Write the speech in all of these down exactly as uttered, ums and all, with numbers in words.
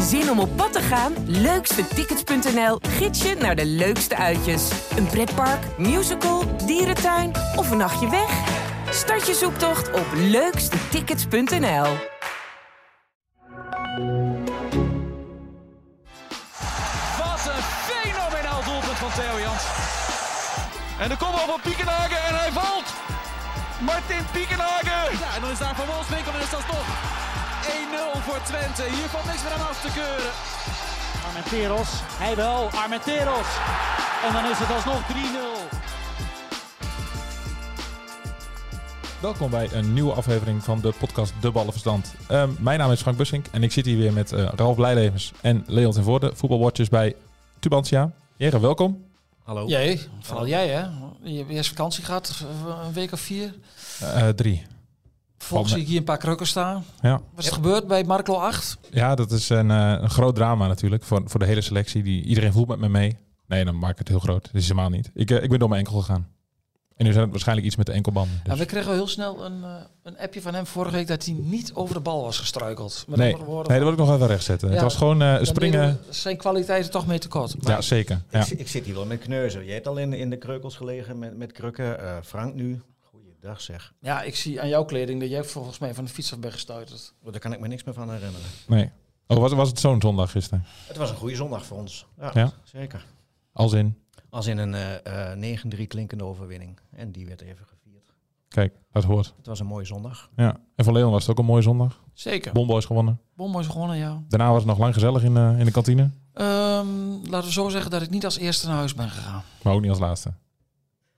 Zin om op pad te gaan? Leukste Tickets punt n l gids je naar de leukste uitjes. Een pretpark, musical, dierentuin of een nachtje weg? Start je zoektocht op Leukste Tickets punt n l. Wat een fenomenaal doelpunt van Theo Jans. En dan komen we op Pijkenhagen en hij valt. Martin Pijkenhagen. Ja, en dan is daar Van Wolfswinkel en is dat toch één nul voor Twente. Hier valt niks meer aan af te keuren. Armenteros, hij wel. Armenteros. En dan is het alsnog drie nul. Welkom bij een nieuwe aflevering van de podcast De Ballenverstand. Um, mijn naam is Frank Bussink en ik zit hier weer met uh, Ralf Blijlevens en Leon ten Voorde, voetbalwatchers bij Tubantia. Heren, welkom. Hallo. Jij, vooral Hallo. Jij hè. Je hebt eerst vakantie gehad, een week of vier? Uh, drie. Vervolgens zie ik hier een paar krukken staan. Ja. Wat is er ja. gebeurd bij Marklo acht? Ja, dat is een, uh, een groot drama natuurlijk. Voor, voor de hele selectie. Die, iedereen voelt met me mee. Nee, dan maak ik het heel groot. Dat is helemaal niet. Ik, uh, ik ben door mijn enkel gegaan. En nu zijn het waarschijnlijk iets met de enkelbanden. Dus. Ja, we kregen heel snel een, uh, een appje van hem vorige week dat hij niet over de bal was gestruikeld. Met nee. Andere woorden, nee, dat wil ik nog even rechtzetten. Ja, het was gewoon uh, springen. Zijn kwaliteiten toch mee tekort. Maar ja, zeker. Ja. Ik, ik zit hier wel met kneuzen. Jij hebt al in, in de kreukels gelegen met, met krukken. Uh, Frank nu. Dag zeg. Ja, ik zie aan jouw kleding dat jij volgens mij van de fiets af bent gestuiterd. Oh, daar kan ik me niks meer van herinneren. Nee. Oh, was, was het zo'n zondag gisteren? Het was een goede zondag voor ons. Ja, ja? Zeker. Als in? Als in een uh, uh, negen drie klinkende overwinning. En die werd even gevierd. Kijk, dat hoort. Het was een mooie zondag. Ja. En voor Leon was het ook een mooie zondag. Zeker. Bonboys gewonnen. Bonboys gewonnen, ja. Daarna was het nog lang gezellig in, uh, in de kantine. Um, laten we zo zeggen dat ik niet als eerste naar huis ben gegaan. Maar ook niet als laatste.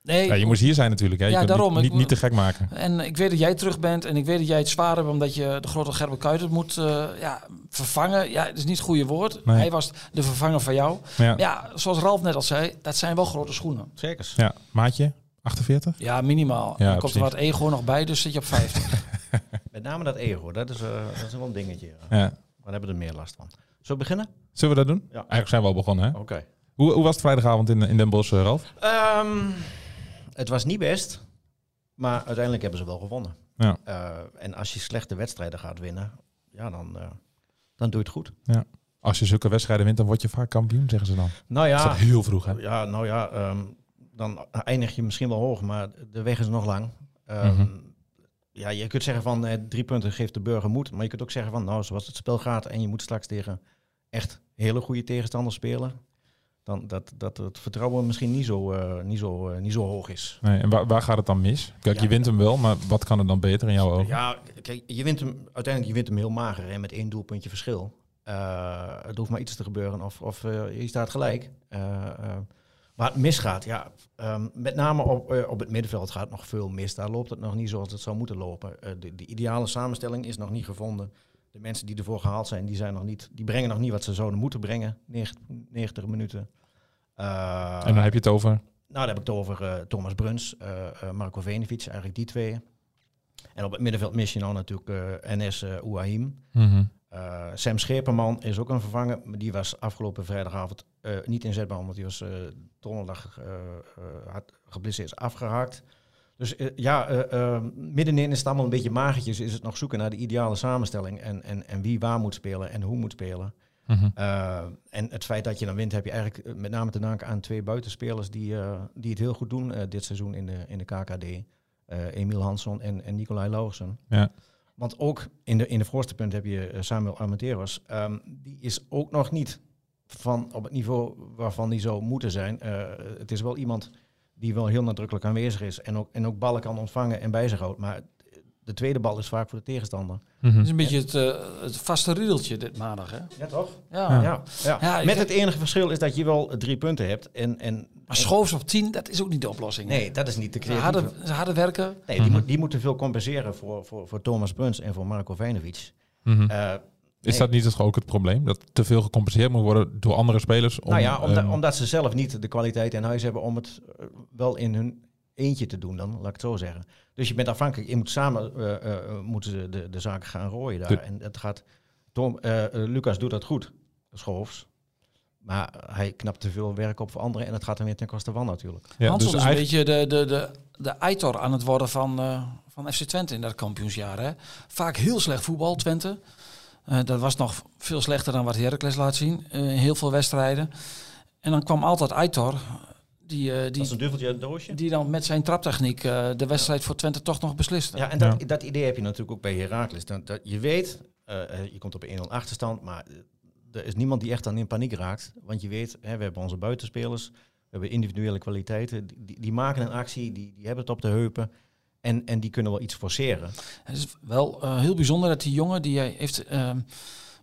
Nee, ja, je moest hier zijn natuurlijk. Hè. Je ja, kunt daarom, niet, niet, niet te gek maken. En ik weet dat jij terug bent. En ik weet dat jij het zwaar hebt. Omdat je de grote Gerben Kuytert moet uh, ja, vervangen. Ja, dat is niet het goede woord. Nee. Hij was de vervanger van jou. Ja. ja, zoals Ralf net al zei. Dat zijn wel grote schoenen. Zeker. Ja, maatje? achtenveertig? Ja, minimaal. Ja, dan komt er wat ego nog bij. Dus zit je op vijftig. Met name dat ego. Dat is, uh, dat is wel een dingetje. Ja. Ja. We hebben er meer last van. Zullen we beginnen? Zullen we dat doen? Ja. Eigenlijk zijn we al begonnen. Hè? Okay. Hoe, hoe was het vrijdagavond in, in Den Bosch, uh, Ralf? Um, Het was niet best, maar uiteindelijk hebben ze wel gewonnen. Ja. Uh, en als je slechte wedstrijden gaat winnen, ja, dan, uh, dan doe je het goed. Ja. Als je zulke wedstrijden wint, dan word je vaak kampioen, zeggen ze dan. Nou ja, dat is heel vroeg, hè? Ja, nou ja, um, dan eindig je misschien wel hoog, maar de weg is nog lang. Um, mm-hmm. Ja, je kunt zeggen van eh, drie punten geeft de burger moed, maar je kunt ook zeggen van nou, zoals het spel gaat en je moet straks tegen echt hele goede tegenstanders spelen. Dan dat, dat het vertrouwen misschien niet zo, uh, niet zo, uh, niet zo hoog is. Nee, en waar, waar gaat het dan mis? Kijk, ja, je wint hem wel, maar wat kan er dan beter in jouw ogen? Ja, kijk, je wint hem uiteindelijk je wint hem heel mager en met één doelpuntje verschil. Uh, het hoeft maar iets te gebeuren of, of uh, je staat gelijk. Uh, uh, waar het misgaat, ja, um, met name op, uh, op het middenveld gaat nog veel mis. Daar loopt het nog niet zoals het zou moeten lopen. Uh, de, de ideale samenstelling is nog niet gevonden. De mensen die ervoor gehaald zijn, die, zijn nog niet, die brengen nog niet wat ze zouden moeten brengen. negentig minuten. Uh, en dan heb je het over? Nou, dan heb ik het over uh, Thomas Bruns, uh, uh, Marko Vejinović, eigenlijk die twee. En op het middenveld mis je nou natuurlijk uh, N S uh, Ouahim. Mm-hmm. Uh, Sam Scheperman is ook een vervanger, maar die was afgelopen vrijdagavond uh, niet inzetbaar, omdat hij was uh, donderdag uh, uh, had geblesseerd afgehaakt. Dus uh, ja, uh, uh, middenin is het allemaal een beetje magertjes. Is het nog zoeken naar de ideale samenstelling. En, en, en wie waar moet spelen en hoe moet spelen. Mm-hmm. Uh, en het feit dat je dan wint heb je eigenlijk met name te danken aan twee buitenspelers die, uh, die het heel goed doen uh, dit seizoen in de, in de K K D. Uh, Emil Hansson en, en Nicolai Lauwersen. Ja. Want ook in de, in de voorste punt heb je Samuel Armenteros. Um, die is ook nog niet van op het niveau waarvan die zou moeten zijn. Uh, het is wel iemand die wel heel nadrukkelijk aanwezig is en ook, en ook ballen kan ontvangen en bij zich houdt. Maar de tweede bal is vaak voor de tegenstander. Mm-hmm. Het is een beetje het, uh, het vaste riedeltje dit maandag, hè? Ja, toch? Ja. ja. ja. ja. ja Met het enige verschil is dat je wel drie punten hebt. En, en, maar schoofs op tien, dat is ook niet de oplossing. Nee, dat is niet de creatieve. Ze harde, harde werken. Nee, mm-hmm. die, moet, die moeten veel compenseren voor, voor, voor Thomas Bruns en voor Marko Vejinović. Mm-hmm. uh, Is nee. dat niet ook het probleem? Dat te veel gecompenseerd moet worden door andere spelers? Om, nou ja, omdat, uh, omdat ze zelf niet de kwaliteit in huis hebben om het uh, wel in hun eentje te doen dan, laat ik het zo zeggen. Dus je bent afhankelijk, je moet samen uh, uh, moeten de, de zaken gaan rooien daar. De, en dat gaat, Tom, uh, Lucas doet dat goed, Schoofs. Maar hij knapt te veel werk op voor anderen en dat gaat dan weer ten koste van natuurlijk. Ja, Hansson dus is eigenlijk een beetje de, de, de, de Eitor aan het worden van, uh, van F C Twente in dat kampioensjaar. Hè? Vaak heel slecht voetbal, Twente. Uh, dat was nog veel slechter dan wat Heracles laat zien. Uh, in heel veel wedstrijden. En dan kwam altijd Aitor. Die, uh, die, dat is een duveltje uit het doosje. Die dan met zijn traptechniek uh, de wedstrijd voor Twente toch nog besliste. Ja, en dat, ja. dat idee heb je natuurlijk ook bij Heracles. Dat, dat, je weet, uh, je komt op een één nul achterstand, maar uh, er is niemand die echt dan in paniek raakt. Want je weet, hè, we hebben onze buitenspelers, we hebben individuele kwaliteiten. Die, die maken een actie, die, die hebben het op de heupen. En, en die kunnen wel iets forceren. Het is wel uh, heel bijzonder dat die jongen, die hij heeft... Uh,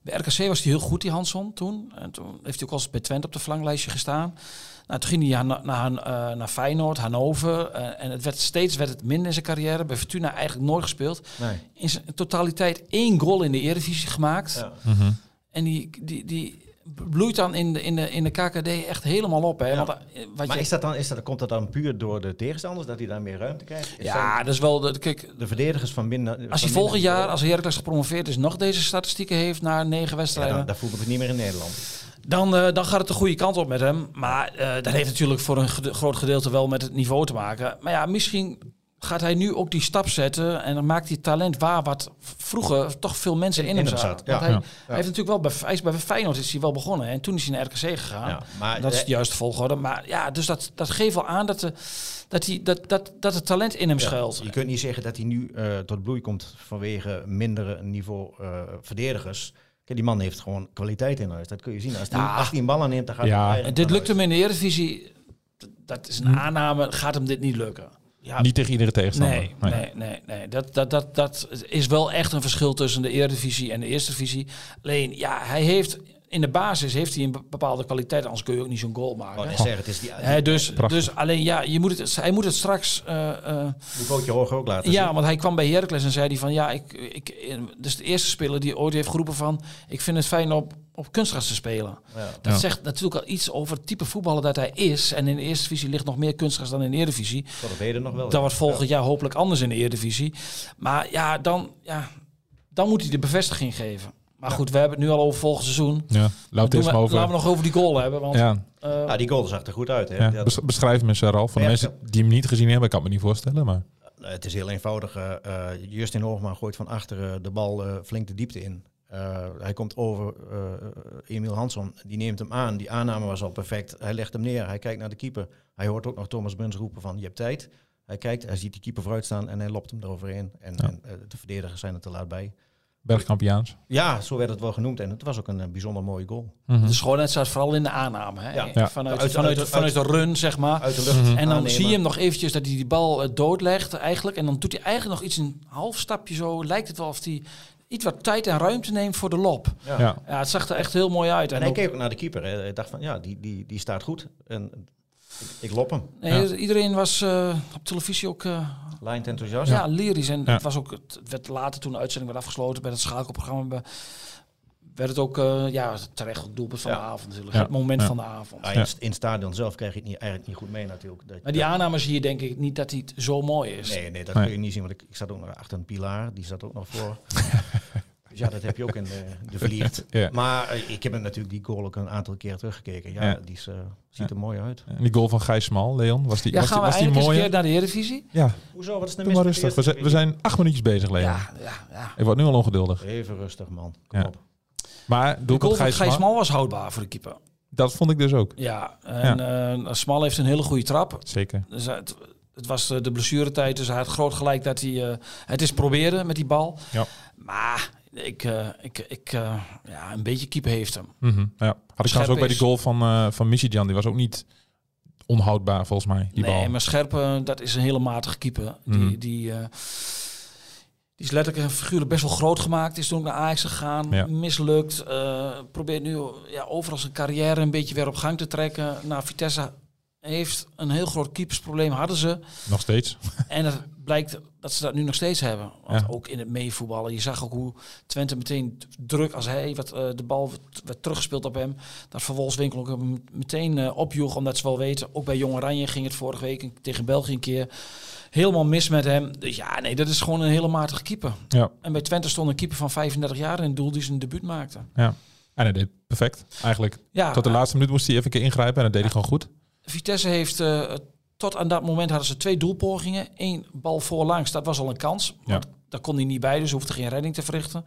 bij R K C was hij heel goed, die Hansson, toen. En toen heeft hij ook al eens bij Twente op de flanklijstje gestaan. Nou, toen ging hij naar, naar, uh, naar Feyenoord, Hannover. Uh, en het werd steeds werd het minder in zijn carrière. Bij Fortuna eigenlijk nooit gespeeld. Nee. In zijn totaliteit één goal in de Eredivisie gemaakt. Ja. Mm-hmm. En die, die, die bloeit dan in de, in de, in de K K D echt helemaal op. Hè? Ja. Want, wat maar je... is dat dan, is dat, komt dat dan puur door de tegenstanders? Dat hij daar meer ruimte krijgt? Is ja, dat, dat is wel... De, kijk, de verdedigers van binnen... Als hij volgend jaar, als Heracles gepromoveerd is, nog deze statistieken heeft na negen wedstrijden... Ja, dan, dan voel ik het niet meer in Nederland. Dan, uh, dan gaat het de goede kant op met hem. Maar uh, dat heeft natuurlijk voor een gede- groot gedeelte wel met het niveau te maken. Maar ja, misschien gaat hij nu ook die stap zetten en dan maakt hij talent waar wat vroeger toch veel mensen in, in hem zaten. Zat, ja. Want hij, ja. hij heeft natuurlijk wel bij, hij is bij Feyenoord is hij wel begonnen en toen is hij naar R K C gegaan. Ja, maar dat de, is de juiste volgorde. Maar ja, dus dat, dat geeft wel aan dat, de, dat, hij, dat, dat, dat het talent in hem ja, schuilt. Je kunt niet zeggen dat hij nu uh, tot bloei komt vanwege mindere niveau uh, verdedigers. Kijk, die man heeft gewoon kwaliteit in huis. Dat kun je zien. Als hij ja. achttien ballen neemt, dan gaat ja. hij... En dit lukt hem in de Eredivisie. Dat is een aanname. Gaat hem dit niet lukken? Ja. Niet tegen iedere tegenstander. Nee, nee, nee, nee, nee. Dat, dat, dat, dat is wel echt een verschil tussen de Eredivisie en de Eerste Divisie. Alleen, ja, hij heeft... In de basis heeft hij een bepaalde kwaliteit, anders kun je ook niet zo'n goal maken. Oh, nee, zeg, het is die, die He, dus, dus alleen ja, je moet het, hij moet het straks. Uh, Moet ook je hoger ook laten zien. Ja, want hij kwam bij Heracles en zei hij van ja, ik, ik, dus de eerste speler die ooit heeft geroepen van ik vind het fijn op, op kunstgras te spelen. Ja. Dat ja. zegt natuurlijk al iets over het type voetballer dat hij is. En in de Eerste Divisie ligt nog meer kunstgras dan in de Eredivisie. Dat weet je nog wel. Dat wordt volgend ja. jaar hopelijk anders in de Eredivisie. Maar ja, dan, ja, dan moet hij de bevestiging geven. Maar goed, we hebben het nu al over volgend seizoen. Ja, laten we, over. laten we nog over die goal hebben. Want, ja. Uh, nou, die goal zag er goed uit. Hè? Ja, beschrijf me eens, Ralf. Voor de mensen die hem niet gezien hebben, ik kan het me niet voorstellen. Maar. Het is heel eenvoudig. Uh, Justin Hoogman gooit van achteren de bal uh, flink de diepte in. Uh, hij komt over uh, Emil Hansson. Die neemt hem aan. Die aanname was al perfect. Hij legt hem neer. Hij kijkt naar de keeper. Hij hoort ook nog Thomas Bruns roepen van je hebt tijd. Hij kijkt, hij ziet die keeper vooruit staan en hij lopt hem eroverheen. En, ja. en uh, de verdedigers zijn er te laat bij. Bergkampiaans. Ja, zo werd het wel genoemd. En het was ook een uh, bijzonder mooie goal. Mm-hmm. De schoonheid staat vooral in de aanname. Hè? Ja. Ja. Vanuit, uit, vanuit, uit, vanuit uit, de run, zeg maar. Uit de lucht mm-hmm. En dan aannemen. Zie je hem nog eventjes dat hij die bal uh, doodlegt eigenlijk. En dan doet hij eigenlijk nog iets een half stapje zo. Lijkt het wel of hij iets wat tijd en ruimte neemt voor de lop. Ja, ja. ja het zag er echt heel mooi uit. En, en hij ook... keek ook naar de keeper. Hè. Hij dacht van, ja, die, die, die staat goed. En ik, ik lop hem. Nee, ja. Iedereen was uh, op televisie ook... Uh, Lijnt enthousiast. Ja, lyrisch. En ja. het was ook, het werd later toen de uitzending werd afgesloten bij het schakelprogramma. Werd het ook uh, ja, terecht het doelpunt van ja. de avond natuurlijk. Ja. Het moment ja. van de avond. Ja, in, in het stadion zelf krijg je het niet, eigenlijk niet goed mee natuurlijk. Dat, maar die aannames hier denk ik niet dat hij het zo mooi is. Nee, nee dat nee. kun je niet zien. Want ik, ik zat ook nog achter een pilaar. Die zat ook nog voor. Dus ja, dat heb je ook in de, de vliert. Ja. Maar uh, ik heb hem natuurlijk die goal ook een aantal keer teruggekeken. Ja, ja. die is, uh, ziet er ja. mooi uit. En die goal van Gijs Smal, Leon, was die mooie? Ja, gaan was die, we was eindelijk eens naar de Eredivisie? Ja. Hoezo, wat is de misverkeerd? Rustig, we zijn, we zijn acht minuutjes bezig, Leon. Ja, ja, ja. Ik word nu al ongeduldig. Even rustig, man. Kom ja. op. Maar de goal van Gijs Smal was houdbaar voor de keeper. Dat vond ik dus ook. Ja, en ja. Uh, Smal heeft een hele goede trap. Zeker. Dus het, het was de blessuretijd, dus hij had groot gelijk dat hij uh, het is proberen met die bal. Ja. Maar... Ik, uh, ik, ik, uh, ja, een beetje keep heeft hem. Mm-hmm, ja. Had ik Scherp trouwens ook bij is... die goal van, uh, van Michijan. Die was ook niet onhoudbaar volgens mij. Die nee, bal. Maar Scherp, uh, dat is een hele matige keeper. Mm-hmm. Die, die, uh, die is letterlijk en figuurlijk best wel groot gemaakt. Is toen ook naar Ajax gegaan. Ja. Mislukt. Uh, probeert nu ja, overal zijn carrière een beetje weer op gang te trekken. Naar Vitesse heeft een heel groot keepersprobleem. Hadden ze. Nog steeds. En het blijkt... dat ze dat nu nog steeds hebben. Want ja. ook in het meevoetballen. Je zag ook hoe Twente meteen druk als hij wat, uh, de bal werd teruggespeeld op hem. Dat Van Wolfswinkel ook meteen uh, opjoeg. Omdat ze wel weten, ook bij Jong Oranje ging het vorige week tegen België een keer helemaal mis met hem. Dus ja, nee, dat is gewoon een hele matige keeper. Ja. En bij Twente stond een keeper van vijfendertig jaar in het doel die zijn debuut maakte. Ja. En hij deed perfect eigenlijk. Ja, tot de uh, laatste minuut moest hij even een keer ingrijpen en dat deed ja. hij gewoon goed. Vitesse heeft... Uh, Tot aan dat moment hadden ze twee doelpogingen. Eén bal voorlangs, dat was al een kans. Want ja. daar kon hij niet bij, dus hoefde geen redding te verrichten.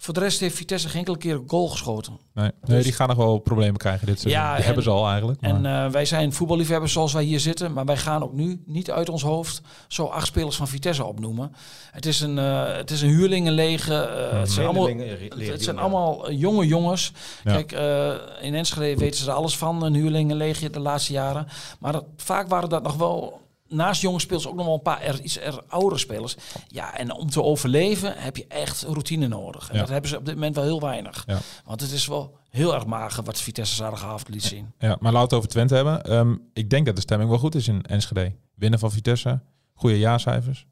Voor de rest heeft Vitesse geen enkele keer een goal geschoten. Nee, nee dus... die gaan nog wel problemen krijgen dit seizoen. Ja, die en, hebben ze al eigenlijk. Maar... En uh, wij zijn voetballiefhebbers zoals wij hier zitten. Maar wij gaan ook nu niet uit ons hoofd zo acht spelers van Vitesse opnoemen. Het is een, uh, het is een huurlingenleger. Uh, ja, het zijn allemaal, het zijn allemaal jonge jongens. Ja. Kijk, uh, in Enschede weten ze er alles van. Een huurlingenleger de laatste jaren. Maar dat, vaak waren dat nog wel... Naast jonge spelers ook nog wel een paar er, iets er oudere spelers. Ja, en om te overleven heb je echt routine nodig. En ja. dat hebben ze op dit moment wel heel weinig. Ja. Want het is wel heel erg mager wat Vitesse zaterdagavond liet zien. Ja, maar laten we het over Twente hebben. Um, ik denk dat de stemming wel goed is in Enschede. Winnen van Vitesse, goede jaarcijfers.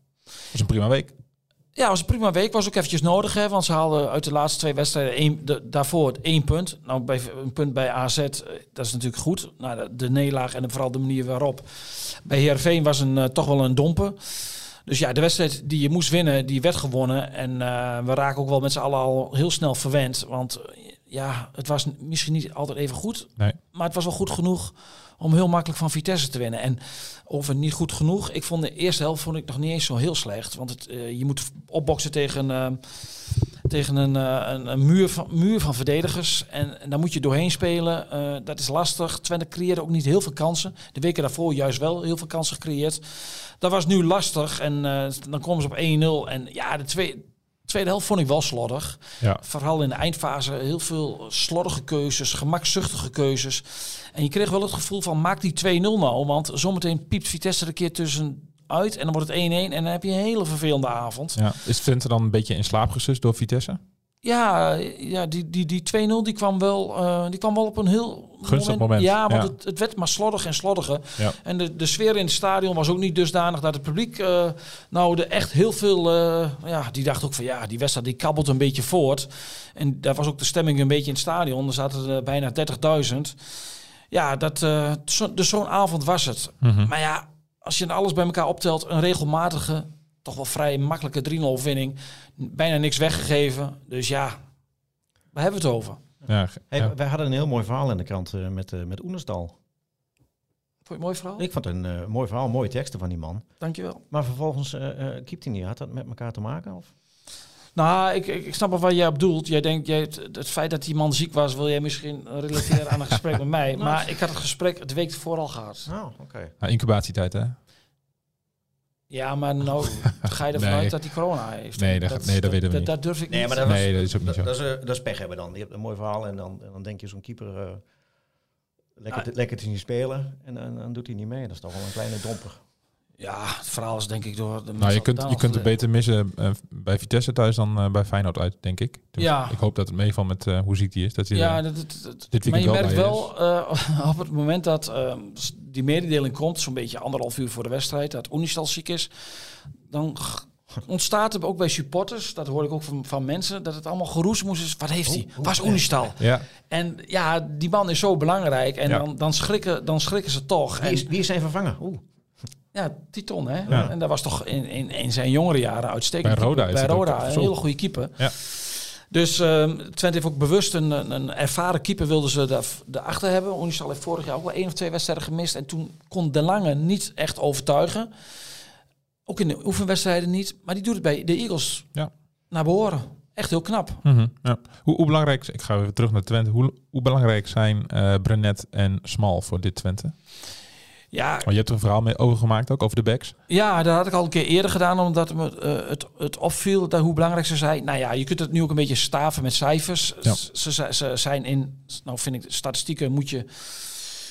Was een prima week. Ja, was een prima week. Was ook eventjes nodig, hè, want ze haalden uit de laatste twee wedstrijden één, de, daarvoor het één punt. Nou, bij, een punt bij A Z, dat is natuurlijk goed. Nou, de, de nederlaag en vooral de manier waarop. Bij Heerenveen was een, uh, toch wel een domper. Dus ja, de wedstrijd die je moest winnen, die werd gewonnen. En uh, we raken ook wel met z'n allen al heel snel verwend. Want uh, ja, het was misschien niet altijd even goed. Nee. Maar het was wel goed genoeg om heel makkelijk van Vitesse te winnen. En over niet goed genoeg. Ik vond de eerste helft vond ik nog niet eens zo heel slecht. Want het, uh, je moet opboksen tegen, uh, tegen een, uh, een, een muur, van, muur van verdedigers. En, en daar moet je doorheen spelen. Uh, dat is lastig. Twente creëerde ook niet heel veel kansen. De weken daarvoor juist wel heel veel kansen gecreëerd. Dat was nu lastig. En uh, dan komen ze op één nul. En ja, de twee... Tweede helft vond ik wel slordig. Ja. Vooral in de eindfase heel veel slordige keuzes, gemakzuchtige keuzes. En je kreeg wel het gevoel van maak die twee nul nou. Want zometeen piept Vitesse er een keer tussenuit en dan wordt het één één. En dan heb je een hele vervelende avond. Ja. Is Twente dan een beetje in slaap gesust door Vitesse? Ja, ja die, die, die twee nul die kwam, wel, uh, die kwam wel op een heel... Gunstig moment. moment. Ja, want ja. Het, het werd maar slordig en slordiger. Ja. En de, de sfeer in het stadion was ook niet dusdanig dat het publiek... Uh, nou, de echt heel veel... Uh, ja, die dacht ook van ja, die wedstrijd die kabbelt een beetje voort. En daar was ook de stemming een beetje in het stadion. Er zaten er bijna dertigduizend. Ja, dat, uh, zo, dus zo'n avond was het. Mm-hmm. Maar ja, als je alles bij elkaar optelt, een regelmatige... toch wel vrij makkelijke drie nul winning. Bijna niks weggegeven. Dus ja, waar hebben we het over? Ja, hey, ja. Wij hadden een heel mooi verhaal in de krant uh, met, uh, met Oenerstal. Vond je het mooi verhaal? Ik vond het een uh, mooi verhaal, mooie teksten van die man. Dankjewel. Maar vervolgens uh, uh, keept hij niet. Had dat met elkaar te maken? Of? Nou, ik, ik snap wel wat jij op doelt. Jij denkt, jij, het, het feit dat die man ziek was, wil jij misschien relateren aan een gesprek met mij. Maar nou, ik had het gesprek de week ervoor al gehad. Oh, okay. Nou, incubatietijd, hè? Ja, maar nou ga je ervan nee. uit dat hij corona heeft. Nee, dat, dat, nee, dat, dat weten we niet. Dat, dat durf ik nee, niet. Maar dat, was, nee, dat is ook niet zo. Dat, dat, is, dat is pech hebben dan. Je hebt een mooi verhaal en dan, en dan denk je zo'n keeper... Uh, lekker, ah. te, lekker te niet spelen en, en dan doet hij niet mee. Dat is toch wel een kleine domper. Ja, het verhaal is denk ik door... De nou, je kunt, je kunt het beter missen uh, bij Vitesse thuis dan uh, bij Feyenoord uit, denk ik. Dus ja. Ik hoop dat het meevalt met uh, hoe ziek die is. Dat hij, ja, dat, dat, dat, dit weekend maar je merkt wel, wel uh, op het moment dat uh, die mededeling komt, zo'n beetje anderhalf uur voor de wedstrijd, dat Oenerstal ziek is, dan ontstaat er ook bij supporters, dat hoor ik ook van, van mensen, dat het allemaal geroesmoes is. Wat heeft hij? Oh, oh, was Oenerstal? Ja. En ja, die man is zo belangrijk en ja. dan, dan, schrikken, dan schrikken ze toch. Wie is, wie is zijn vervanger? Oeh. Ja, Titon, hè. Ja. En dat was toch in, in, in zijn jongere jaren uitstekend. Bij Roda, Bij Roda een hele goede keeper. Ja. Dus uh, Twente heeft ook bewust een, een ervaren keeper wilden ze erachter hebben. Oenerstal heeft vorig jaar ook wel één of twee wedstrijden gemist. En toen kon De Lange niet echt overtuigen. Ook in de oefenwedstrijden niet. Maar die doet het bij de Eagles ja. naar behoren. Echt heel knap. Mm-hmm, ja. hoe, hoe belangrijk, ik ga even terug naar Twente. Hoe, hoe belangrijk zijn uh, Brenet en Smal voor dit Twente? Ja, maar je hebt er een verhaal mee over gemaakt ook, over de backs. Ja, dat had ik al een keer eerder gedaan, omdat me, uh, het, het opviel dat hoe belangrijk ze zijn. Nou ja, je kunt het nu ook een beetje staven met cijfers. Ja. Ze, ze, ze zijn in, nou vind ik, statistieken moet je...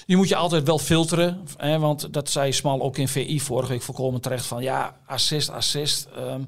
Die moet je altijd wel filteren. Hè, want dat zei Smal ook in V I vorige week volkomen terecht van ja, assist, assist... Um,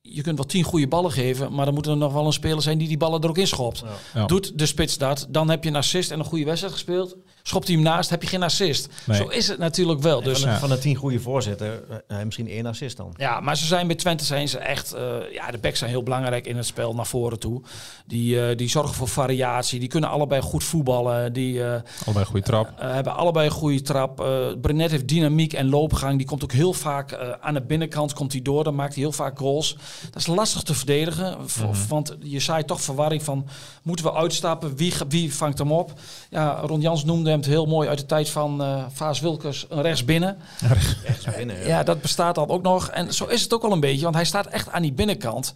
je kunt wel tien goede ballen geven, maar dan moet er nog wel een speler zijn die die ballen er ook in schopt. Ja. Ja. Doet de spits dat, dan heb je een assist en een goede wedstrijd gespeeld. Schopt hij hem naast, heb je geen assist. Nee. Zo is het natuurlijk wel. Dus van, de, van de tien goede voorzetten, uh, misschien één assist dan. Ja, maar ze zijn bij Twente zijn ze echt... Uh, ja, de backs zijn heel belangrijk in het spel naar voren toe. Die, uh, die zorgen voor variatie. Die kunnen allebei goed voetballen. Die, uh, allebei een goede trap. Uh, uh, hebben allebei een goede trap. Uh, Brenet heeft dynamiek en loopgang. Die komt ook heel vaak uh, aan de binnenkant komt hij door. Dan maakt hij heel vaak goals. Dat is lastig te verdedigen, mm-hmm. want je zaait toch verwarring van... moeten we uitstappen, wie, wie vangt hem op? Ja, Ron Jans noemde hem het heel mooi uit de tijd van uh, Vaas Wilkers... een rechtsbinnen. Rechtsbinnen, ja. Ja, dat bestaat dan ook nog. En zo is het ook al een beetje, want hij staat echt aan die binnenkant...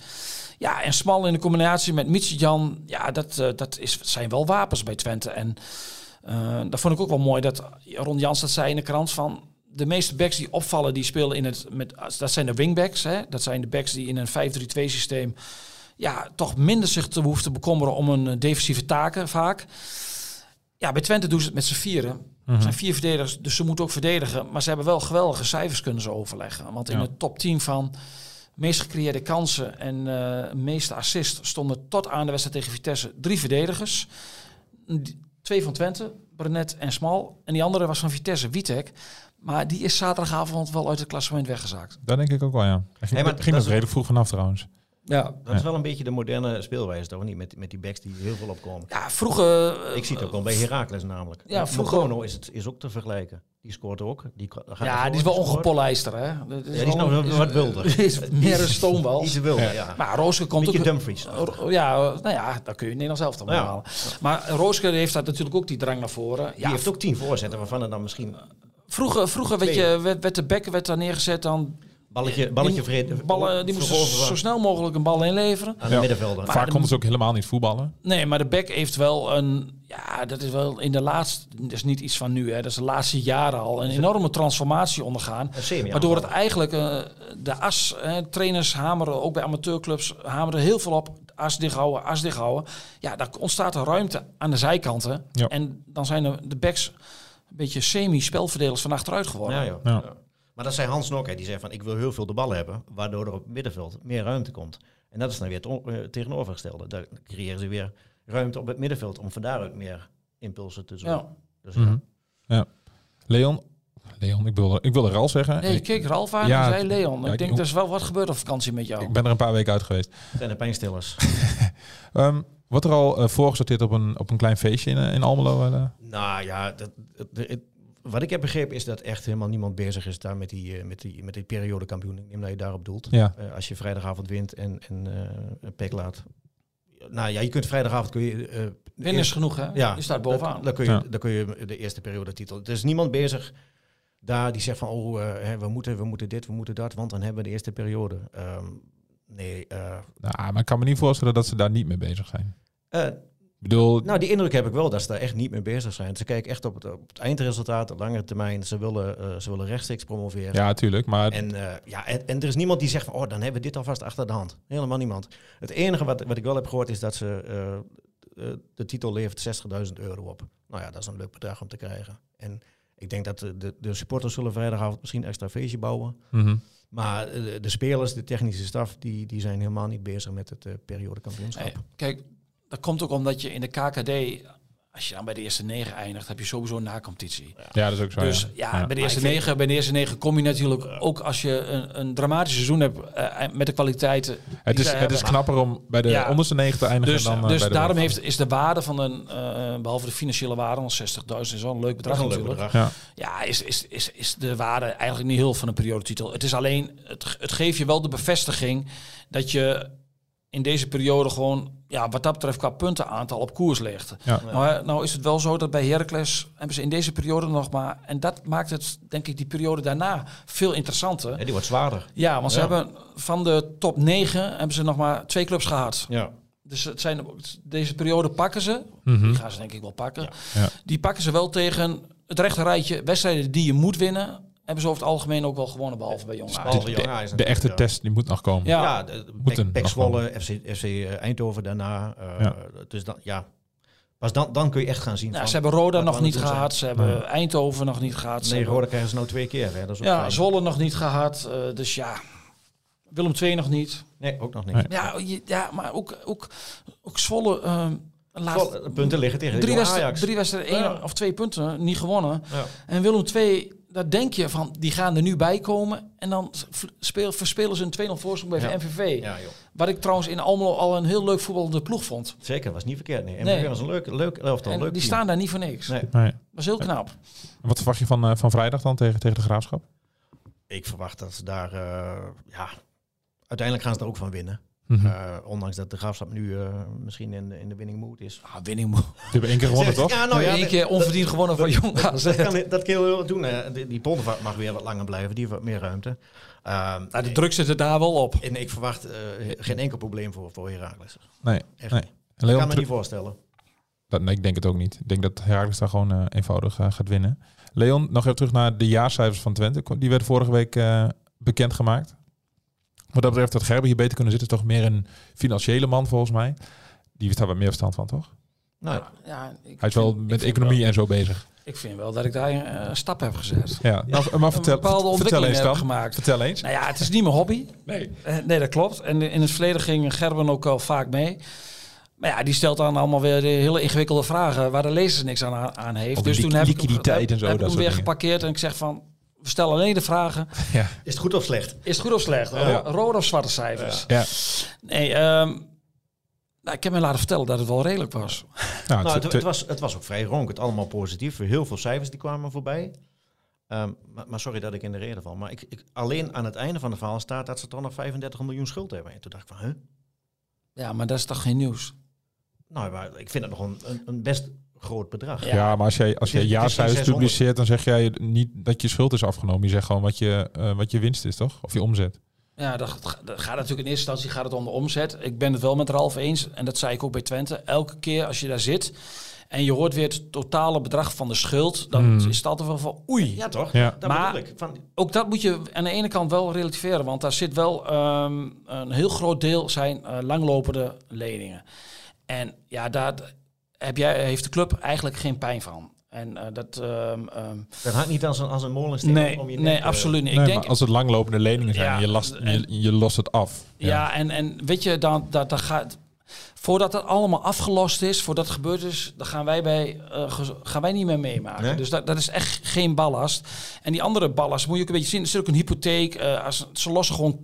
Ja, en Smal in de combinatie met Michijan, ja, dat, uh, dat is, zijn wel wapens bij Twente. En uh, dat vond ik ook wel mooi dat Ron Jans dat zei in de krant van... De meeste backs die opvallen, die spelen in het... Met, dat zijn de wingbacks, hè? Dat zijn de backs die in een vijf drie twee systeem... ja, toch minder zich te hoeven te bekommeren om een defensieve taken vaak. Ja, bij Twente doen ze het met z'n vieren. Mm-hmm. Er zijn vier verdedigers, dus ze moeten ook verdedigen. Maar ze hebben wel geweldige cijfers kunnen ze overleggen. Want in ja. het top tien van meest gecreëerde kansen en uh, meeste assists... stonden tot aan de wedstrijd tegen Vitesse drie verdedigers. Twee van Twente, Brenet en Smal. En die andere was van Vitesse, Witek... Maar die is zaterdagavond wel uit het klassement weggezaakt. Dat denk ik ook wel, ja. Het ging, nee, ging er redelijk vroeg vanaf trouwens. Ja, dat ja. is wel een beetje de moderne speelwijze, toch? Niet met, met die backs die heel veel opkomen. Ja, vroeger... Uh, ik zie het ook wel bij Heracles namelijk. Ja, vroeger... Mokono is, is ook te vergelijken. Die scoort ook. Die gaat ja, die is wel ongepolijster, hè? Ja, die is nog wel wat wilder. Die is meer een stoomwal. Iets wilder, ja. ja. Maar Rooske komt beetje ook... Dumfries. Ro- ja, nou ja, daar kun je Nederlands elftal mee halen. Ja. Maar Rooske heeft daar natuurlijk ook die drang naar voren. Ja, die heeft ook tien voorzetten, waarvan er dan misschien... Vroeger, vroeger werd, je, werd, werd de bek werd daar neergezet dan... Balletje, balletje vreten. Ballen, die moesten zo snel mogelijk een bal inleveren. Aan de ja. middenvelden. Vaak komt het ook helemaal niet voetballen. Nee, maar de bek heeft wel een... Ja, dat is wel in de laatste... Dat is niet iets van nu, hè. Dat is de laatste jaren al een enorme transformatie ondergaan. Waardoor het eigenlijk uh, de as... Hè, trainers hameren, ook bij amateurclubs... hameren heel veel op. As dicht houden, as dicht houden. Ja, daar ontstaat een ruimte aan de zijkanten. Ja. En dan zijn de, de backs... een beetje semi-spelverdelers van achteruit geworden. Ja, ja. Ja. Maar dat zei Hans Nok, hè, die zei van ik wil heel veel de bal hebben, waardoor er op het middenveld meer ruimte komt. En dat is dan weer het on- uh, tegenovergestelde. Daar creëren ze weer ruimte op het middenveld om van daaruit meer impulsen te zoeken. Ja. Dus, ja. Mm-hmm. Ja. Leon, Leon, ik wilde, ik wilde Ralf zeggen. Nee, ik keek Ralf aan ja, en zei Leon. Ik ja, denk, ik, er is wel wat gebeurd op vakantie met jou. Ik ben er een paar weken uit geweest. Het zijn de pijnstillers. um, Wordt er al uh, voorgesorteerd op een, op een klein feestje in, in Almelo? Uh? Nou ja, dat, dat, het, wat ik heb begrepen is dat echt helemaal niemand bezig is daar met die, uh, met die, met die periodekampioen. Ik neem dat je daarop doelt. Ja. Uh, als je vrijdagavond wint en, en uh, een pek laat. Nou ja, je kunt vrijdagavond... kun je uh, Win is eerst, genoeg, hè? Ja, je staat bovenaan. Dan kun, ja. kun je de eerste periodetitel. Er is niemand bezig daar die zegt van... oh, uh, hè, we, moeten, we moeten dit, we moeten dat, want dan hebben we de eerste periode. Um, nee. Uh, nou, maar ik kan me niet voorstellen dat ze daar niet mee bezig zijn. Uh, bedoel... Nou, die indruk heb ik wel dat ze daar echt niet mee bezig zijn. Ze kijken echt op het, op het eindresultaat, op langere termijn. Ze willen, uh, ze willen rechtstreeks promoveren. Ja, tuurlijk. Maar... En, uh, ja, en, en er is niemand die zegt van, oh, dan hebben we dit alvast achter de hand. Helemaal niemand. Het enige wat, wat ik wel heb gehoord is dat ze uh, uh, de titel levert zestigduizend euro op. Nou ja, dat is een leuk bedrag om te krijgen. En ik denk dat de, de, de supporters zullen vrijdagavond misschien extra feestje bouwen. Mm-hmm. Maar de, de spelers, de technische staf, die, die zijn helemaal niet bezig met het uh, periodekampioenschap. Hey, kijk... Dat komt ook omdat je in de K K D, als je dan bij de eerste negen eindigt, heb je sowieso een nacompetitie. Ja, dat is ook zo. Dus ja, ja. Bij, de eerste negen, bij de eerste negen kom je natuurlijk ook als je een, een dramatisch seizoen hebt uh, met de kwaliteiten. Het, is, het is knapper om bij de ja. onderste negen te eindigen dus, dan uh, Dus bij de daarom heeft, is de waarde van een, uh, behalve de financiële waarde, want zestigduizend is wel een leuk bedrag een natuurlijk. Leuk bedrag. Ja, ja is, is, is, is de waarde eigenlijk niet heel van een periodetitel. Het is alleen, het, het geeft je wel de bevestiging dat je... in deze periode gewoon, ja, wat dat betreft qua puntenaantal op koers ligt. Ja. Nou, nou is het wel zo dat bij Heracles hebben ze in deze periode nog maar... en dat maakt het, denk ik, die periode daarna veel interessanter. Ja, die wordt zwaarder. Ja, want ja. ze hebben van de top negen hebben ze nog maar twee clubs gehad. Ja. Dus het zijn, deze periode pakken ze. Mm-hmm. Die gaan ze denk ik wel pakken. Ja. Ja. Die pakken ze wel tegen het rechte rijtje wedstrijden die je moet winnen... hebben ze over het algemeen ook wel gewonnen, behalve bij Jong Ajax. De, de, de, de echte ja. test, die moet nog komen. Ja, ja de, de, P E C Zwolle, F C, F C Eindhoven daarna. Uh, ja. Dus dan, ja. Pas dan, dan kun je echt gaan zien. Ja, van, ze hebben Roda nog niet gehad, zijn. ze hebben Eindhoven nog niet gehad. Nee, Roda krijgen ze nou twee keer. Hè. Dat is ja, fijn. Zwolle nog niet gehad, uh, dus ja. Willem twee nog niet. Nee, ook nog niet. Nee. Ja, ja, maar ook, ook, ook Zwolle... Uh, Laat, Vol, punten liggen tegen drie Ajax. Drie wedstrijden, één ja. of twee punten, niet gewonnen. Ja. En Willem twee, daar denk je van, die gaan er nu bij komen. En dan speel, verspelen ze een twee nul voorsprong bij ja. de M V V. Ja, wat ik trouwens in Almelo al een heel leuk voetballende ploeg vond. Zeker, was niet verkeerd. Nee. M V V nee. was een leuk, leuk elftal. En leuk die team. Staan daar niet voor niks. Nee. Nee. Was heel knap. En wat verwacht je van, uh, van vrijdag dan tegen, tegen de Graafschap? Ik verwacht dat ze daar, uh, ja, uiteindelijk gaan ze daar ook van winnen. Mm-hmm. Uh, ondanks dat de Graafschap nu uh, misschien in de, in de winning mood is. Ah, winning mood. Die hebben één keer gewonnen, toch? Ja, nou ja, één keer onverdiend dat, gewonnen dat, van Jong A Z. Dat, dat, dat kan je wel doen. Hè. Die, die poldervaart mag weer wat langer blijven. Die heeft wat meer ruimte. Uh, de nee, druk zit er daar wel op. En ik verwacht uh, geen enkel probleem voor, voor Heracles. Nee. Echt. Nee. Dat kan me Trub... niet voorstellen. Dat, nee, ik denk het ook niet. Ik denk dat Heracles daar gewoon uh, eenvoudig uh, gaat winnen. Leon, nog even terug naar de jaarcijfers van Twente. Die werden vorige week uh, bekendgemaakt. Wat dat betreft dat Gerber hier beter kunnen zitten, is toch meer een financiële man volgens mij. Die heeft daar wat meer verstand van, toch? Nou, ja, ja, ik Hij is wel vind, met economie wel, en zo bezig. Ik vind wel dat ik daar een, een stap heb gezet. Ja, ja. Nou, maar vertel, een vertel eens dan. Gemaakt. Vertel eens. Nou ja, het is niet mijn hobby. Nee, uh, nee dat klopt. En in het verleden ging Gerber ook al vaak mee. Maar ja, die stelt dan allemaal weer hele ingewikkelde vragen waar de lezer niks aan, aan heeft. Of dus toen heb ik hem weer geparkeerd en ik zeg van... We stellen alleen de vragen. Ja. Is het goed of slecht? Is het goed of slecht? Ja. Rode of zwarte cijfers? Ja. Nee, um, nou, ik heb me laten vertellen dat het wel redelijk was. Nou, nou, het, het, was het was ook vrij ronk. Het allemaal positief. Heel veel cijfers die kwamen voorbij. Um, maar, maar sorry dat ik in de reden val. Maar ik, ik, alleen aan het einde van de verhaal staat dat ze toch nog vijfendertig miljoen schuld hebben. En toen dacht ik van, hè? Huh? Ja, maar dat is toch geen nieuws? Nou, maar ik vind het nog een, een, een best... groot bedrag. Ja, ja, maar als jij als jij jaarcijfers publiceert, dan zeg jij niet dat je schuld is afgenomen. Je zegt gewoon wat je, uh, wat je winst is, toch? Of je omzet. Ja, dat, dat gaat natuurlijk in eerste instantie gaat het om de omzet. Ik ben het wel met Ralf eens, en dat zei ik ook bij Twente. Elke keer als je daar zit en je hoort weer het totale bedrag van de schuld, dan hmm. is het altijd wel van oei. Ja, toch? Ja. Dat maar bedoel ik. Van... ook dat moet je aan de ene kant wel relativeren, want daar zit wel um, een heel groot deel zijn uh, langlopende leningen. En ja, daar... Heb jij, heeft de club eigenlijk geen pijn van. En uh, dat... Um, dat hangt niet als een, als een molensteen. Nee, om je nee te, absoluut niet. Nee, ik denk, als het langlopende leningen zijn, ja, je, last, en, je, je lost het af. Ja, ja en, en weet je, dan, dat, dat gaat, voordat dat allemaal afgelost is, voordat het gebeurd is, dan gaan wij, bij, uh, gaan wij niet meer meemaken. Nee? Dus dat, dat is echt geen ballast. En die andere ballast moet je ook een beetje zien. Er zit ook een hypotheek. Uh, als, ze lossen gewoon...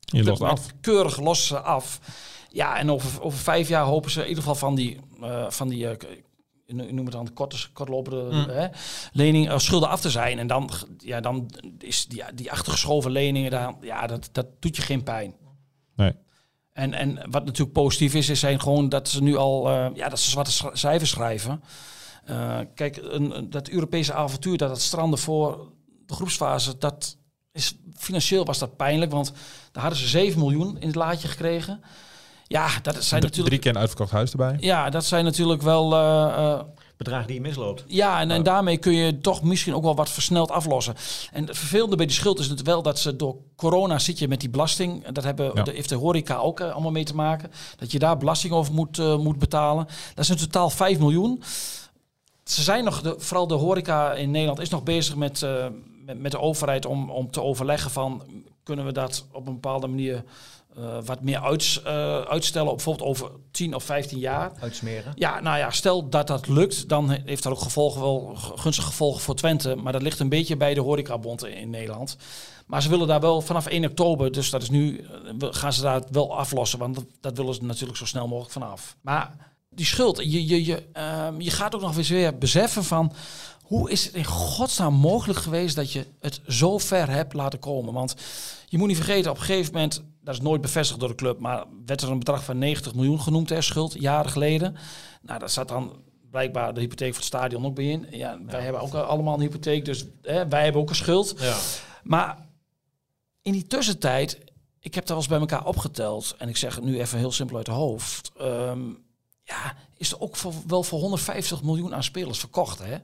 Je lost af. Keurig lossen ze af. Ja, en over, over vijf jaar hopen ze in ieder geval van die, uh, van die uh, noem het dan, kort, kortlopende mm. hè, lening, uh, schulden af te zijn. En dan, ja, dan is die, die achtergeschoven leningen, daar, ja, dat, dat doet je geen pijn. Nee. En, en wat natuurlijk positief is, is zijn gewoon dat ze nu al, uh, ja, dat ze zwarte sch- cijfers schrijven. Uh, kijk, een, dat Europese avontuur, dat het stranden voor de groepsfase, dat is, financieel was dat pijnlijk, want daar hadden ze zeven miljoen in het laadje gekregen. Ja, dat zijn natuurlijk... Drie keer een uitverkocht huis erbij. Ja, dat zijn natuurlijk wel... Uh, bedragen die je misloopt. Ja, en, en daarmee kun je toch misschien ook wel wat versneld aflossen. En het vervelende bij die schuld is natuurlijk wel dat ze door corona zit je met die belasting. Dat hebben, ja. de, heeft de horeca ook uh, allemaal mee te maken. Dat je daar belasting over moet, uh, moet betalen. Dat is in totaal vijf miljoen. Ze zijn nog, de, vooral de horeca in Nederland is nog bezig met, uh, met, met de overheid om, om te overleggen van... kunnen we dat op een bepaalde manier... Uh, wat meer uits, uh, uitstellen, op bijvoorbeeld over tien of vijftien jaar. Uitsmeren. Ja, nou ja, stel dat dat lukt, dan heeft dat ook gevolgen, wel gunstige gevolgen voor Twente. Maar dat ligt een beetje bij de horecabond in Nederland. Maar ze willen daar wel vanaf één oktober, dus dat is nu, gaan ze daar wel aflossen. Want dat, dat willen ze natuurlijk zo snel mogelijk vanaf. Maar die schuld, je, je, je, uh, je gaat ook nog eens weer beseffen van... hoe is het in godsnaam mogelijk geweest dat je het zo ver hebt laten komen? Want je moet niet vergeten, op een gegeven moment... dat is nooit bevestigd door de club, maar werd er een bedrag van negentig miljoen genoemd, hè, schuld, jaren geleden. Nou, daar zat dan blijkbaar de hypotheek voor het stadion ook bij in. Ja, ja. Wij hebben ook allemaal een hypotheek, dus hè, wij hebben ook een schuld. Ja. Maar in die tussentijd, ik heb daar wel eens bij elkaar opgeteld... en ik zeg het nu even heel simpel uit het hoofd... Um, ja, is er ook voor, wel voor honderdvijftig miljoen aan spelers verkocht, hè?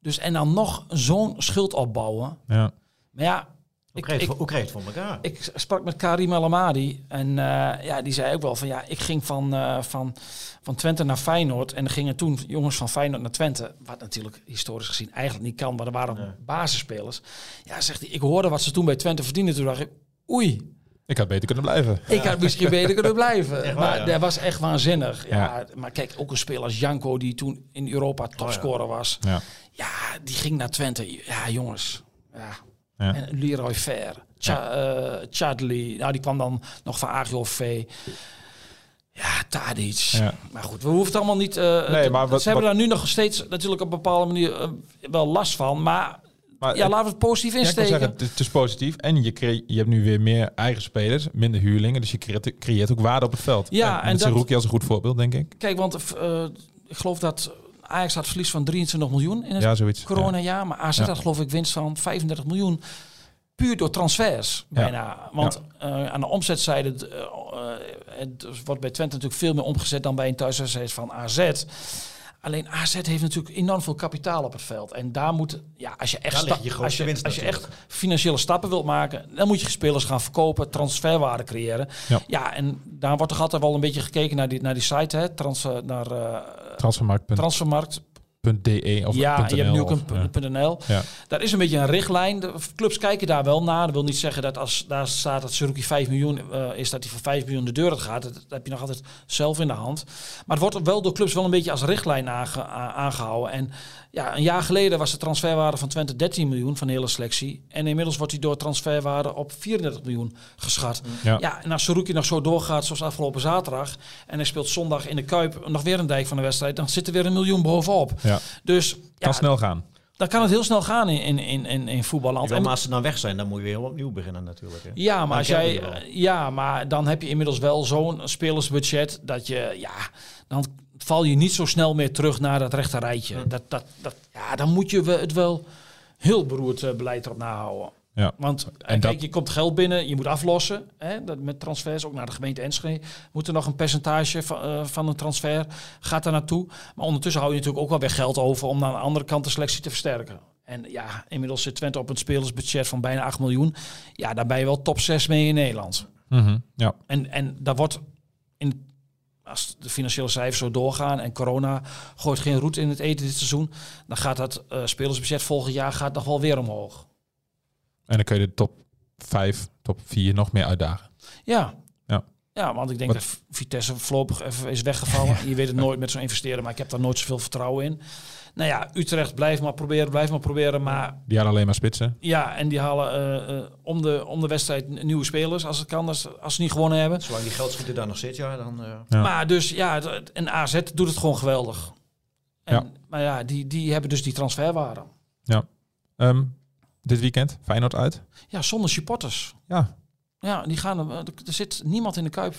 Dus en dan nog zo'n schuld opbouwen. Ja. Maar ja... Ik, hoe kreeg, ik, hoe kreeg het voor elkaar? Ik sprak met Karim Alamadi en uh, ja, die zei ook wel van ja, ik ging van, uh, van, van Twente naar Feyenoord en er gingen toen jongens van Feyenoord naar Twente, wat natuurlijk historisch gezien eigenlijk niet kan, maar er waren nee. basisspelers. Ja, zegt hij, ik hoorde wat ze toen bij Twente verdienden, toen dacht ik, oei. Ik had beter kunnen blijven. Ik ja. had misschien beter kunnen blijven. Echt waar, maar ja. dat was echt waanzinnig. Ja, ja. Maar kijk, ook een speler als Janko, die toen in Europa topscorer oh, ja. was, ja. ja, die ging naar Twente. Ja, jongens, ja. Ja. En Leroy Fer, Cha- ja. uh, Chadli, nou die kwam dan nog van A G O V. Ja, Tadic. Ja. Maar goed, we hoeven het allemaal niet... Uh, nee, te, maar wat, ze hebben wat, daar nu nog steeds natuurlijk op een bepaalde manier uh, wel last van. Maar Maar ja, het, laten we het positief insteken. Ja, ik wil zeggen, het is positief. En je, creë- je hebt nu weer meer eigen spelers, minder huurlingen. Dus je creë- creëert ook waarde op het veld. Ja, en, en dat Zerouki als een goed voorbeeld, denk ik. Kijk, want uh, ik geloof dat Ajax had verlies van drieëntwintig miljoen in het ja, zoiets, coronajaar. Ja. Maar A Z ja. had geloof ik winst van vijfendertig miljoen. Puur door transfers bijna. Ja. Want ja. Uh, aan de omzetzijde... Uh, het wordt bij Twente natuurlijk veel meer omgezet dan bij een thuiswedstrijd van A Z. Alleen A Z heeft natuurlijk enorm veel kapitaal op het veld. En daar moet... Ja, als je echt, sta- je als je, als je echt financiële stappen wilt maken... dan moet je spelers gaan verkopen, transferwaarde creëren. Ja, ja, en daar wordt toch altijd wel een beetje gekeken naar die, naar die site. Hè? Trans, naar, uh, Transfermarkt. Transfermarkt. .de of ja, .nl, je hebt nu ook een ja. .nl. Ja. Daar is een beetje een richtlijn. De clubs kijken daar wel naar. Dat wil niet zeggen dat als daar staat dat Zerouki vijf miljoen uh, is, dat hij voor vijf miljoen de deur gaat. Dat, dat heb je nog altijd zelf in de hand. Maar het wordt wel door clubs wel een beetje als richtlijn aange, a, aangehouden. En ja, een jaar geleden was de transferwaarde van Twente dertien miljoen van de hele selectie. En inmiddels wordt die door transferwaarde op vierendertig miljoen geschat. Ja, ja, en als Zerouki nog zo doorgaat zoals afgelopen zaterdag en hij speelt zondag in de Kuip nog weer een dijk van de wedstrijd, dan zit er weer een miljoen bovenop. Ja. Ja. Dus ja, kan snel gaan. Dan kan het heel snel gaan in, in, in, in voetballand. En maar als ze dan weg zijn, dan moet je weer opnieuw beginnen natuurlijk. Hè? Ja, maar als jij, ja, maar dan heb je inmiddels wel zo'n spelersbudget dat je, ja, dan val je niet zo snel meer terug naar dat rechte rijtje. Hm. Dat, dat, dat, ja, dan moet je het wel heel beroerd beleid erop nahouden. Ja. Want en kijk, dat... je komt geld binnen, je moet aflossen. Hè? Dat met transfers, ook naar de gemeente Enschede. Moet er nog een percentage van, uh, van een transfer, gaat daar naartoe. Maar ondertussen hou je natuurlijk ook wel weer geld over om aan de andere kant de selectie te versterken. En ja, inmiddels zit Twente op een spelersbudget van bijna acht miljoen. Ja, daar ben je wel top zes mee in Nederland. Mm-hmm, ja. En, en daar wordt, in, als de financiële cijfers zo doorgaan en corona gooit geen roet in het eten dit seizoen, dan gaat dat uh, spelersbudget volgend jaar gaat nog wel weer omhoog. En dan kun je de top vijf, top vier nog meer uitdagen. Ja, ja. ja want ik denk Wat? dat Vitesse voorlopig even is weggevallen. Ja. Je weet het nooit met zo'n investeren, maar ik heb daar nooit zoveel vertrouwen in. Nou ja, Utrecht blijft maar proberen, blijft maar proberen. Maar die halen alleen maar spitsen. Ja, en die halen uh, uh, om, de, om de wedstrijd nieuwe spelers als het kan, als, als ze niet gewonnen hebben. Zolang die geldschieter daar nog zit, ja. dan. Uh... Ja. Maar dus ja, en A Z doet het gewoon geweldig. En, ja. Maar ja, die, die hebben dus die transferwaarde. Ja. Um. Dit weekend, Feyenoord uit? Ja, zonder supporters. Ja. Ja, die gaan, er zit niemand in de Kuip.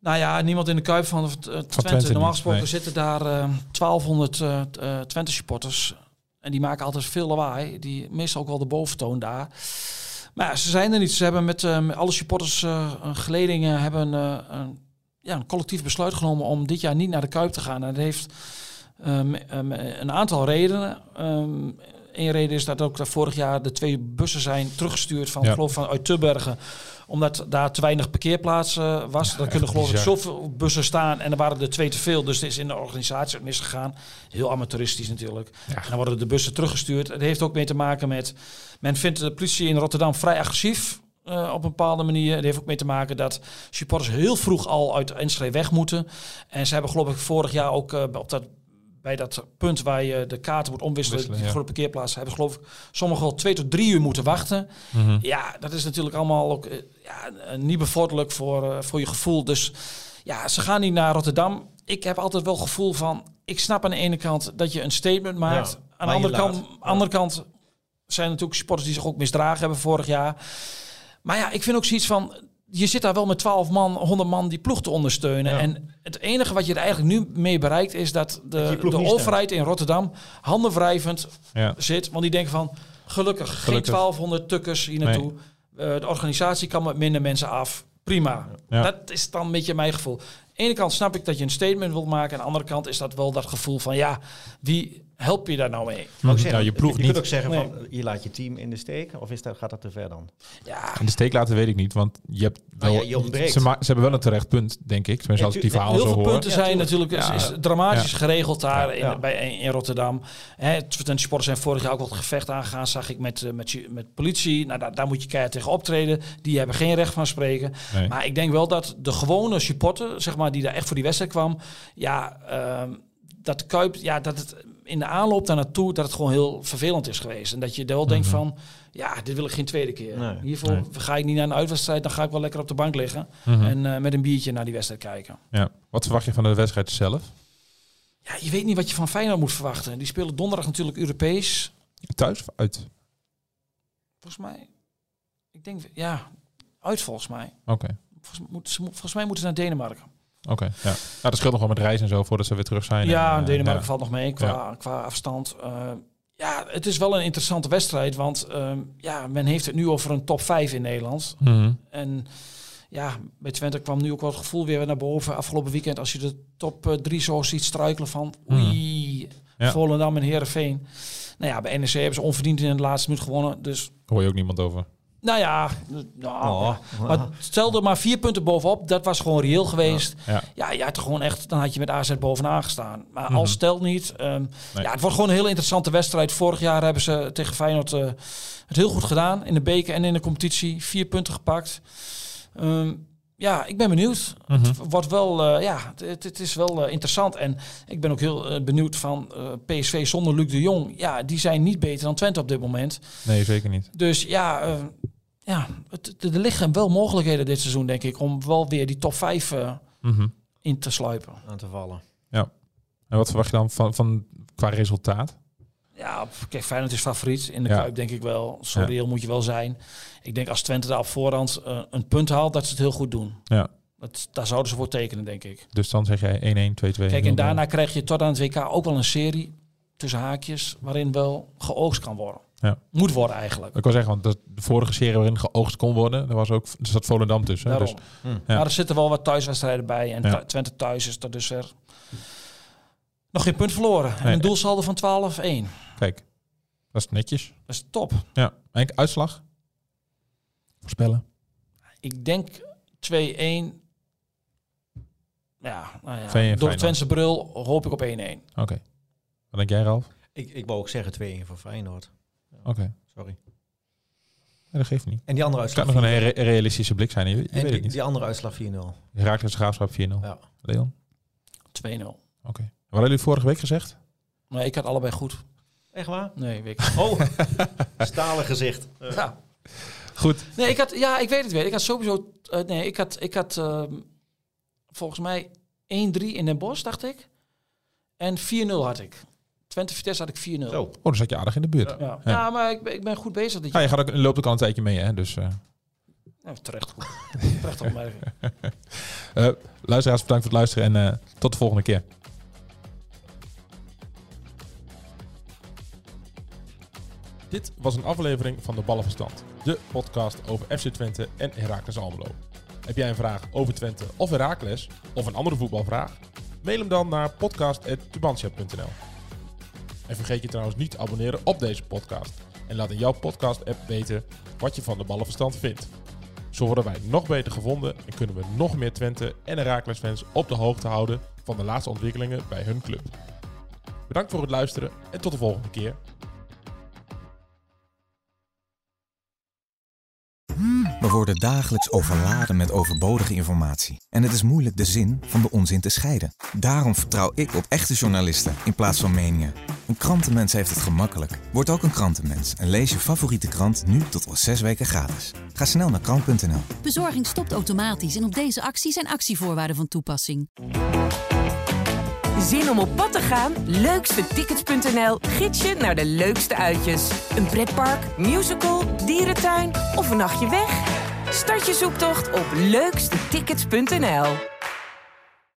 Nou ja, niemand in de Kuip van, van Twente. Twente. Normaal gesproken nee. zitten daar uh, twaalfhonderd uh, Twente supporters. En die maken altijd veel lawaai. Die meestal ook wel de boventoon daar. Maar ja, ze zijn er niet. Ze hebben met, uh, met alle supporters uh, geledingen hebben, uh, een, ja, een collectief besluit genomen om dit jaar niet naar de Kuip te gaan. En dat heeft um, um, een aantal redenen. Um, Eén reden is dat ook dat vorig jaar de twee bussen zijn teruggestuurd van, ja. geloof van uit Tubbergen. Omdat daar te weinig parkeerplaatsen was. Ja, daar kunnen geloof ik zoveel bussen staan. En er waren er twee te veel. Dus er is in de organisatie misgegaan. Heel amateuristisch natuurlijk. Ja. En dan worden de bussen teruggestuurd. Het heeft ook mee te maken met... Men vindt de politie in Rotterdam vrij agressief. Uh, op een bepaalde manier. Het heeft ook mee te maken dat supporters heel vroeg al uit Enschede weg moeten. En ze hebben geloof ik vorig jaar ook uh, op dat... bij dat punt waar je de kaarten moet omwisselen, Wisselen, die ja. grote parkeerplaatsen hebben, geloof ik, sommigen al twee tot drie uur moeten wachten. Mm-hmm. Ja, dat is natuurlijk allemaal ook ja, niet bevorderlijk voor, uh, voor je gevoel. Dus ja, ze gaan niet naar Rotterdam. Ik heb altijd wel het gevoel van, ik snap aan de ene kant dat je een statement maakt. Ja, aan de andere kant, ja. andere kant zijn natuurlijk supporters die zich ook misdragen hebben vorig jaar. Maar ja, ik vind ook zoiets van... Je zit daar wel met twaalf man, honderd man die ploeg te ondersteunen. Ja. En het enige wat je er eigenlijk nu mee bereikt is dat de, dat de overheid stemt. In Rotterdam handenwrijvend ja. zit. Want die denken van, gelukkig, gelukkig. geen twaalfhonderd tukkers hier naartoe. Nee. Uh, de organisatie kan met minder mensen af. Prima. Ja. Dat is dan een beetje mijn gevoel. Aan de ene kant snap ik dat je een statement wilt maken. Aan de andere kant is dat wel dat gevoel van, ja, wie help je daar nou mee? Mm-hmm. Zeggen, nou, je ploeg je niet. Kunt ook zeggen, van, nee. je laat je team in de steek. Of is dat, gaat dat te ver dan? Ja. In de steek laten weet ik niet, want je hebt wel, ja, je ze, ma- ze hebben wel een terecht punt, denk ik. Tenminste, ja, als ik die verhalen zo hoor. Heel veel punten zijn ja, natuurlijk ja. is, is dramatisch ja. geregeld daar ja. in, ja. bij, in Rotterdam. Twente supporters zijn vorig jaar ook al het gevecht aangegaan, zag ik met, uh, met, met politie. Nou, daar, daar moet je keihard tegen optreden. Die hebben geen recht van spreken. Nee. Maar ik denk wel dat de gewone supporter, zeg maar, die daar echt voor die wedstrijd kwam, ja, uh, dat de Kuip, ja, dat het in de aanloop daar naartoe, dat het gewoon heel vervelend is geweest. En dat je er wel denkt van, ja, dit wil ik geen tweede keer. Nee, Hiervoor nee. ga ik niet naar een uitwedstrijd, dan ga ik wel lekker op de bank liggen. Mm-hmm. En uh, met een biertje naar die wedstrijd kijken. Ja. Wat verwacht je van de wedstrijd zelf? Ja, je weet niet wat je van Feyenoord moet verwachten. Die spelen donderdag natuurlijk Europees. Thuis of uit? Volgens mij, ik denk, ja, uit volgens mij. Oké. Okay. Volgens, volgens mij moeten ze naar Denemarken. Oké, okay, ja. Nou, dat scheelt nog wel met reizen en zo voordat ze weer terug zijn. Ja, en, Denemarken ja. valt nog mee qua, ja. qua afstand. Uh, ja, het is wel een interessante wedstrijd, want uh, ja, men heeft het nu over een top vijf in Nederland. Mm-hmm. En ja, bij Twente kwam nu ook wel het gevoel weer naar boven afgelopen weekend. Als je de top drie zo ziet struikelen van oei, ja. Volendam en Heerenveen. Nou ja, bij N E C hebben ze onverdiend in de laatste minuut gewonnen. Dus hoor je ook niemand over. Nou ja, nou, oh. ja. maar stel er maar vier punten bovenop. Dat was gewoon reëel geweest. Ja, ja. ja je had gewoon echt, dan had je met A Z bovenaan gestaan. Maar mm-hmm. als stel niet. Um, nee. Ja, het wordt gewoon een hele interessante wedstrijd. Vorig jaar hebben ze tegen Feyenoord uh, het heel goed gedaan. In de beker en in de competitie. Vier punten gepakt. Um, ja, ik ben benieuwd. Mm-hmm. Het wordt wel, uh, ja, het, het is wel uh, interessant. En ik ben ook heel uh, benieuwd van uh, P S V zonder Luc de Jong. Ja, die zijn niet beter dan Twente op dit moment. Nee, zeker niet. Dus ja... Uh, Ja, het, er liggen wel mogelijkheden dit seizoen, denk ik, om wel weer die top vijf uh, mm-hmm. in te sluipen. Aan te vallen. Ja. En wat verwacht je dan van, van qua resultaat? Ja, kijk, Feyenoord is favoriet. In de ja. Kuip denk ik wel. Zo reëel ja. moet je wel zijn. Ik denk als Twente daar op voorhand uh, een punt haalt, dat ze het heel goed doen. Ja. Dat, daar zouden ze voor tekenen, denk ik. Dus dan zeg jij één één, twee twee. Kijk, en daarna krijg je tot aan het W K ook wel een serie, tussen haakjes, waarin wel geoogst kan worden. Ja. Moet worden eigenlijk. Ik wil zeggen, want de vorige serie waarin geoogst kon worden, er was ook, er zat Volendam tussen. Hè? Dus, hm. ja. Maar er zitten wel wat thuiswedstrijden bij. En ja. Twente thuis is dat dus er nog geen punt verloren. En nee. een doelsaldo van twaalf één. Kijk, dat is netjes. Dat is top. Ja. En uitslag? Voorspellen? Ik denk twee één. Ja, nou ja. Door Twentse bril hoop ik op één één. Oké. Okay. Wat denk jij, Ralf? Ik, ik wou ook zeggen twee één voor Feyenoord. Oké. Okay. Sorry. Ja, dat geeft niet. En die andere uitslag... Het kan nog een re- realistische blik zijn. Je, je en weet die, het niet. Die andere uitslag vier nul. Heracles Graafschap vier nul. Ja. Leon? twee nul. Oké. Okay. Wat hadden jullie vorige week gezegd? Nee, ik had allebei goed. Echt waar? Nee, weet ik niet. Oh, stalen gezicht. Uh. Ja. Goed. Nee, ik had... Ja, ik weet het weer. Ik had sowieso... Uh, nee, ik had... Ik had uh, volgens mij één drie in Den Bosch, dacht ik. En vier nul had ik. Twente Vitesse had ik vier nul. Oh, dan zat je aardig in de buurt. Ja, ja. ja. ja maar ik ben, ik ben goed bezig. Dat je... Ja, je gaat ook, loopt ook al een tijdje mee, hè? Dus, uh... ja, terecht goed. terecht opmerking. uh, luisteraars, bedankt voor het luisteren en uh, tot de volgende keer. Dit was een aflevering van De Ballenverstand. De podcast over F C Twente en Heracles Almelo. Heb jij een vraag over Twente of Heracles of een andere voetbalvraag? Mail hem dan naar podcast apenstaartje tubantia punt n l. En vergeet je trouwens niet te abonneren op deze podcast. En laat in jouw podcast-app weten wat je van De Ballenverstand vindt. Zo worden wij nog beter gevonden en kunnen we nog meer Twente en Heracles-fans op de hoogte houden van de laatste ontwikkelingen bij hun club. Bedankt voor het luisteren en tot de volgende keer. We worden dagelijks overladen met overbodige informatie. En het is moeilijk de zin van de onzin te scheiden. Daarom vertrouw ik op echte journalisten in plaats van meningen. Een krantenmens heeft het gemakkelijk. Word ook een krantenmens en lees je favoriete krant nu tot al zes weken gratis. Ga snel naar krant punt n l. Bezorging stopt automatisch en op deze actie zijn actievoorwaarden van toepassing. Zin om op pad te gaan? Leukste Tickets punt n l gids je naar de leukste uitjes. Een pretpark, musical, dierentuin of een nachtje weg? Start je zoektocht op Leukste Tickets punt n l.